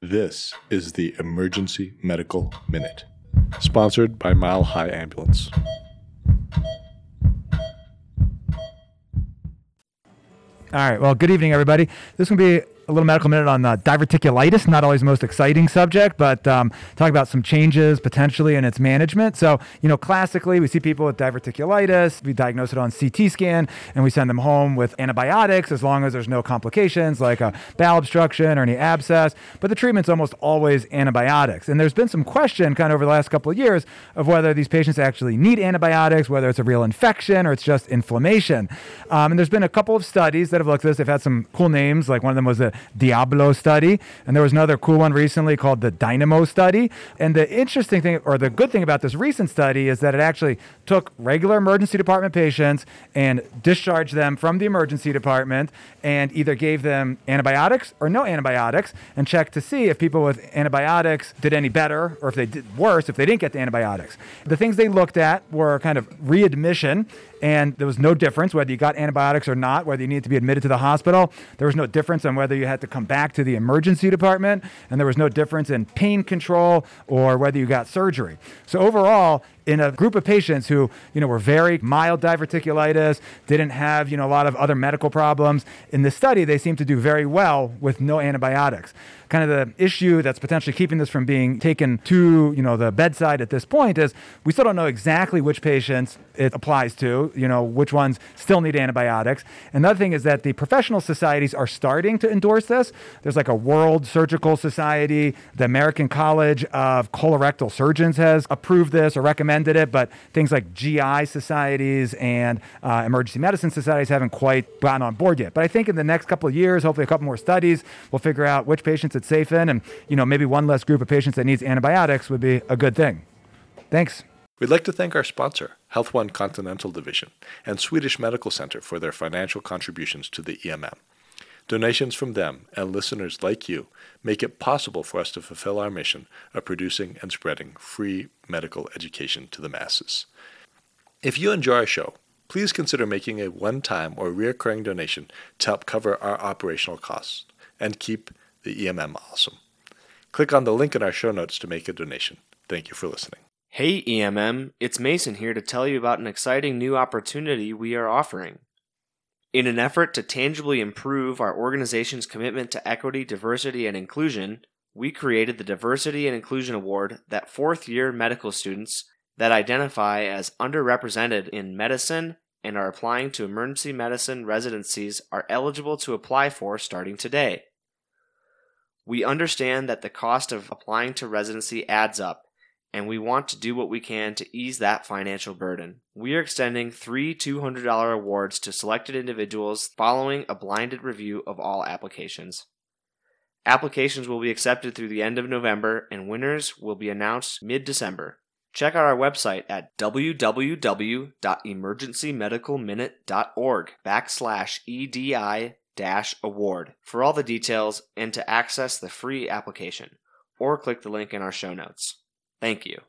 This is the Emergency Medical Minute, sponsored by Mile High Ambulance. All right, well, good evening, everybody. This is going to be a little medical minute on diverticulitis, not always the most exciting subject, but talk about some changes potentially in its management. So, classically, we see people with diverticulitis, we diagnose it on CT scan, and we send them home with antibiotics as long as there's no complications like a bowel obstruction or any abscess. But the treatment's almost always antibiotics. And there's been some question kind of over the last couple of years of whether these patients actually need antibiotics, whether it's a real infection or it's just inflammation. And there's been a couple of studies that have looked at this. They've had some cool names, like one of them was the Diablo study, and there was another cool one recently called the Dynamo study. And the interesting thing, or the good thing about this recent study, is that it actually took regular emergency department patients and discharged them from the emergency department and either gave them antibiotics or no antibiotics, and checked to see if people with antibiotics did any better or if they did worse if they didn't get the antibiotics. The things they looked at were kind of readmission, and there was no difference whether you got antibiotics or not, whether you needed to be admitted to the hospital. There was no difference on whether you had to come back to the emergency department, and there was no difference in pain control or whether you got surgery. So overall, in a group of patients who, were very mild diverticulitis, didn't have, a lot of other medical problems, in this study, they seemed to do very well with no antibiotics. Kind of the issue that's potentially keeping this from being taken to, the bedside at this point is we still don't know exactly which patients it applies to, which ones still need antibiotics. Another thing is that the professional societies are starting to endorse this. There's like a World Surgical Society, the American College of Colorectal Surgeons has approved this or recommended it, but things like GI societies and emergency medicine societies haven't quite gotten on board yet. But I think in the next couple of years, hopefully a couple more studies, we'll figure out which patients it's safe in, and maybe one less group of patients that needs antibiotics would be a good thing. Thanks. We'd like to thank our sponsor, Health One Continental Division, and Swedish Medical Center for their financial contributions to the EMM. Donations from them and listeners like you make it possible for us to fulfill our mission of producing and spreading free medical education to the masses. If you enjoy our show, please consider making a one-time or recurring donation to help cover our operational costs and keep the EMM awesome. Click on the link in our show notes to make a donation. Thank you for listening. Hey EMM, it's Mason here to tell you about an exciting new opportunity we are offering. In an effort to tangibly improve our organization's commitment to equity, diversity, and inclusion, we created the Diversity and Inclusion Award that fourth-year medical students that identify as underrepresented in medicine and are applying to emergency medicine residencies are eligible to apply for starting today. We understand that the cost of applying to residency adds up, and we want to do what we can to ease that financial burden. We are extending 3 $200 awards to selected individuals following a blinded review of all applications. Applications will be accepted through the end of November, and winners will be announced mid-December. Check out our website at www.emergencymedicalminute.org/EDI-award for all the details and to access the free application, or click the link in our show notes. Thank you.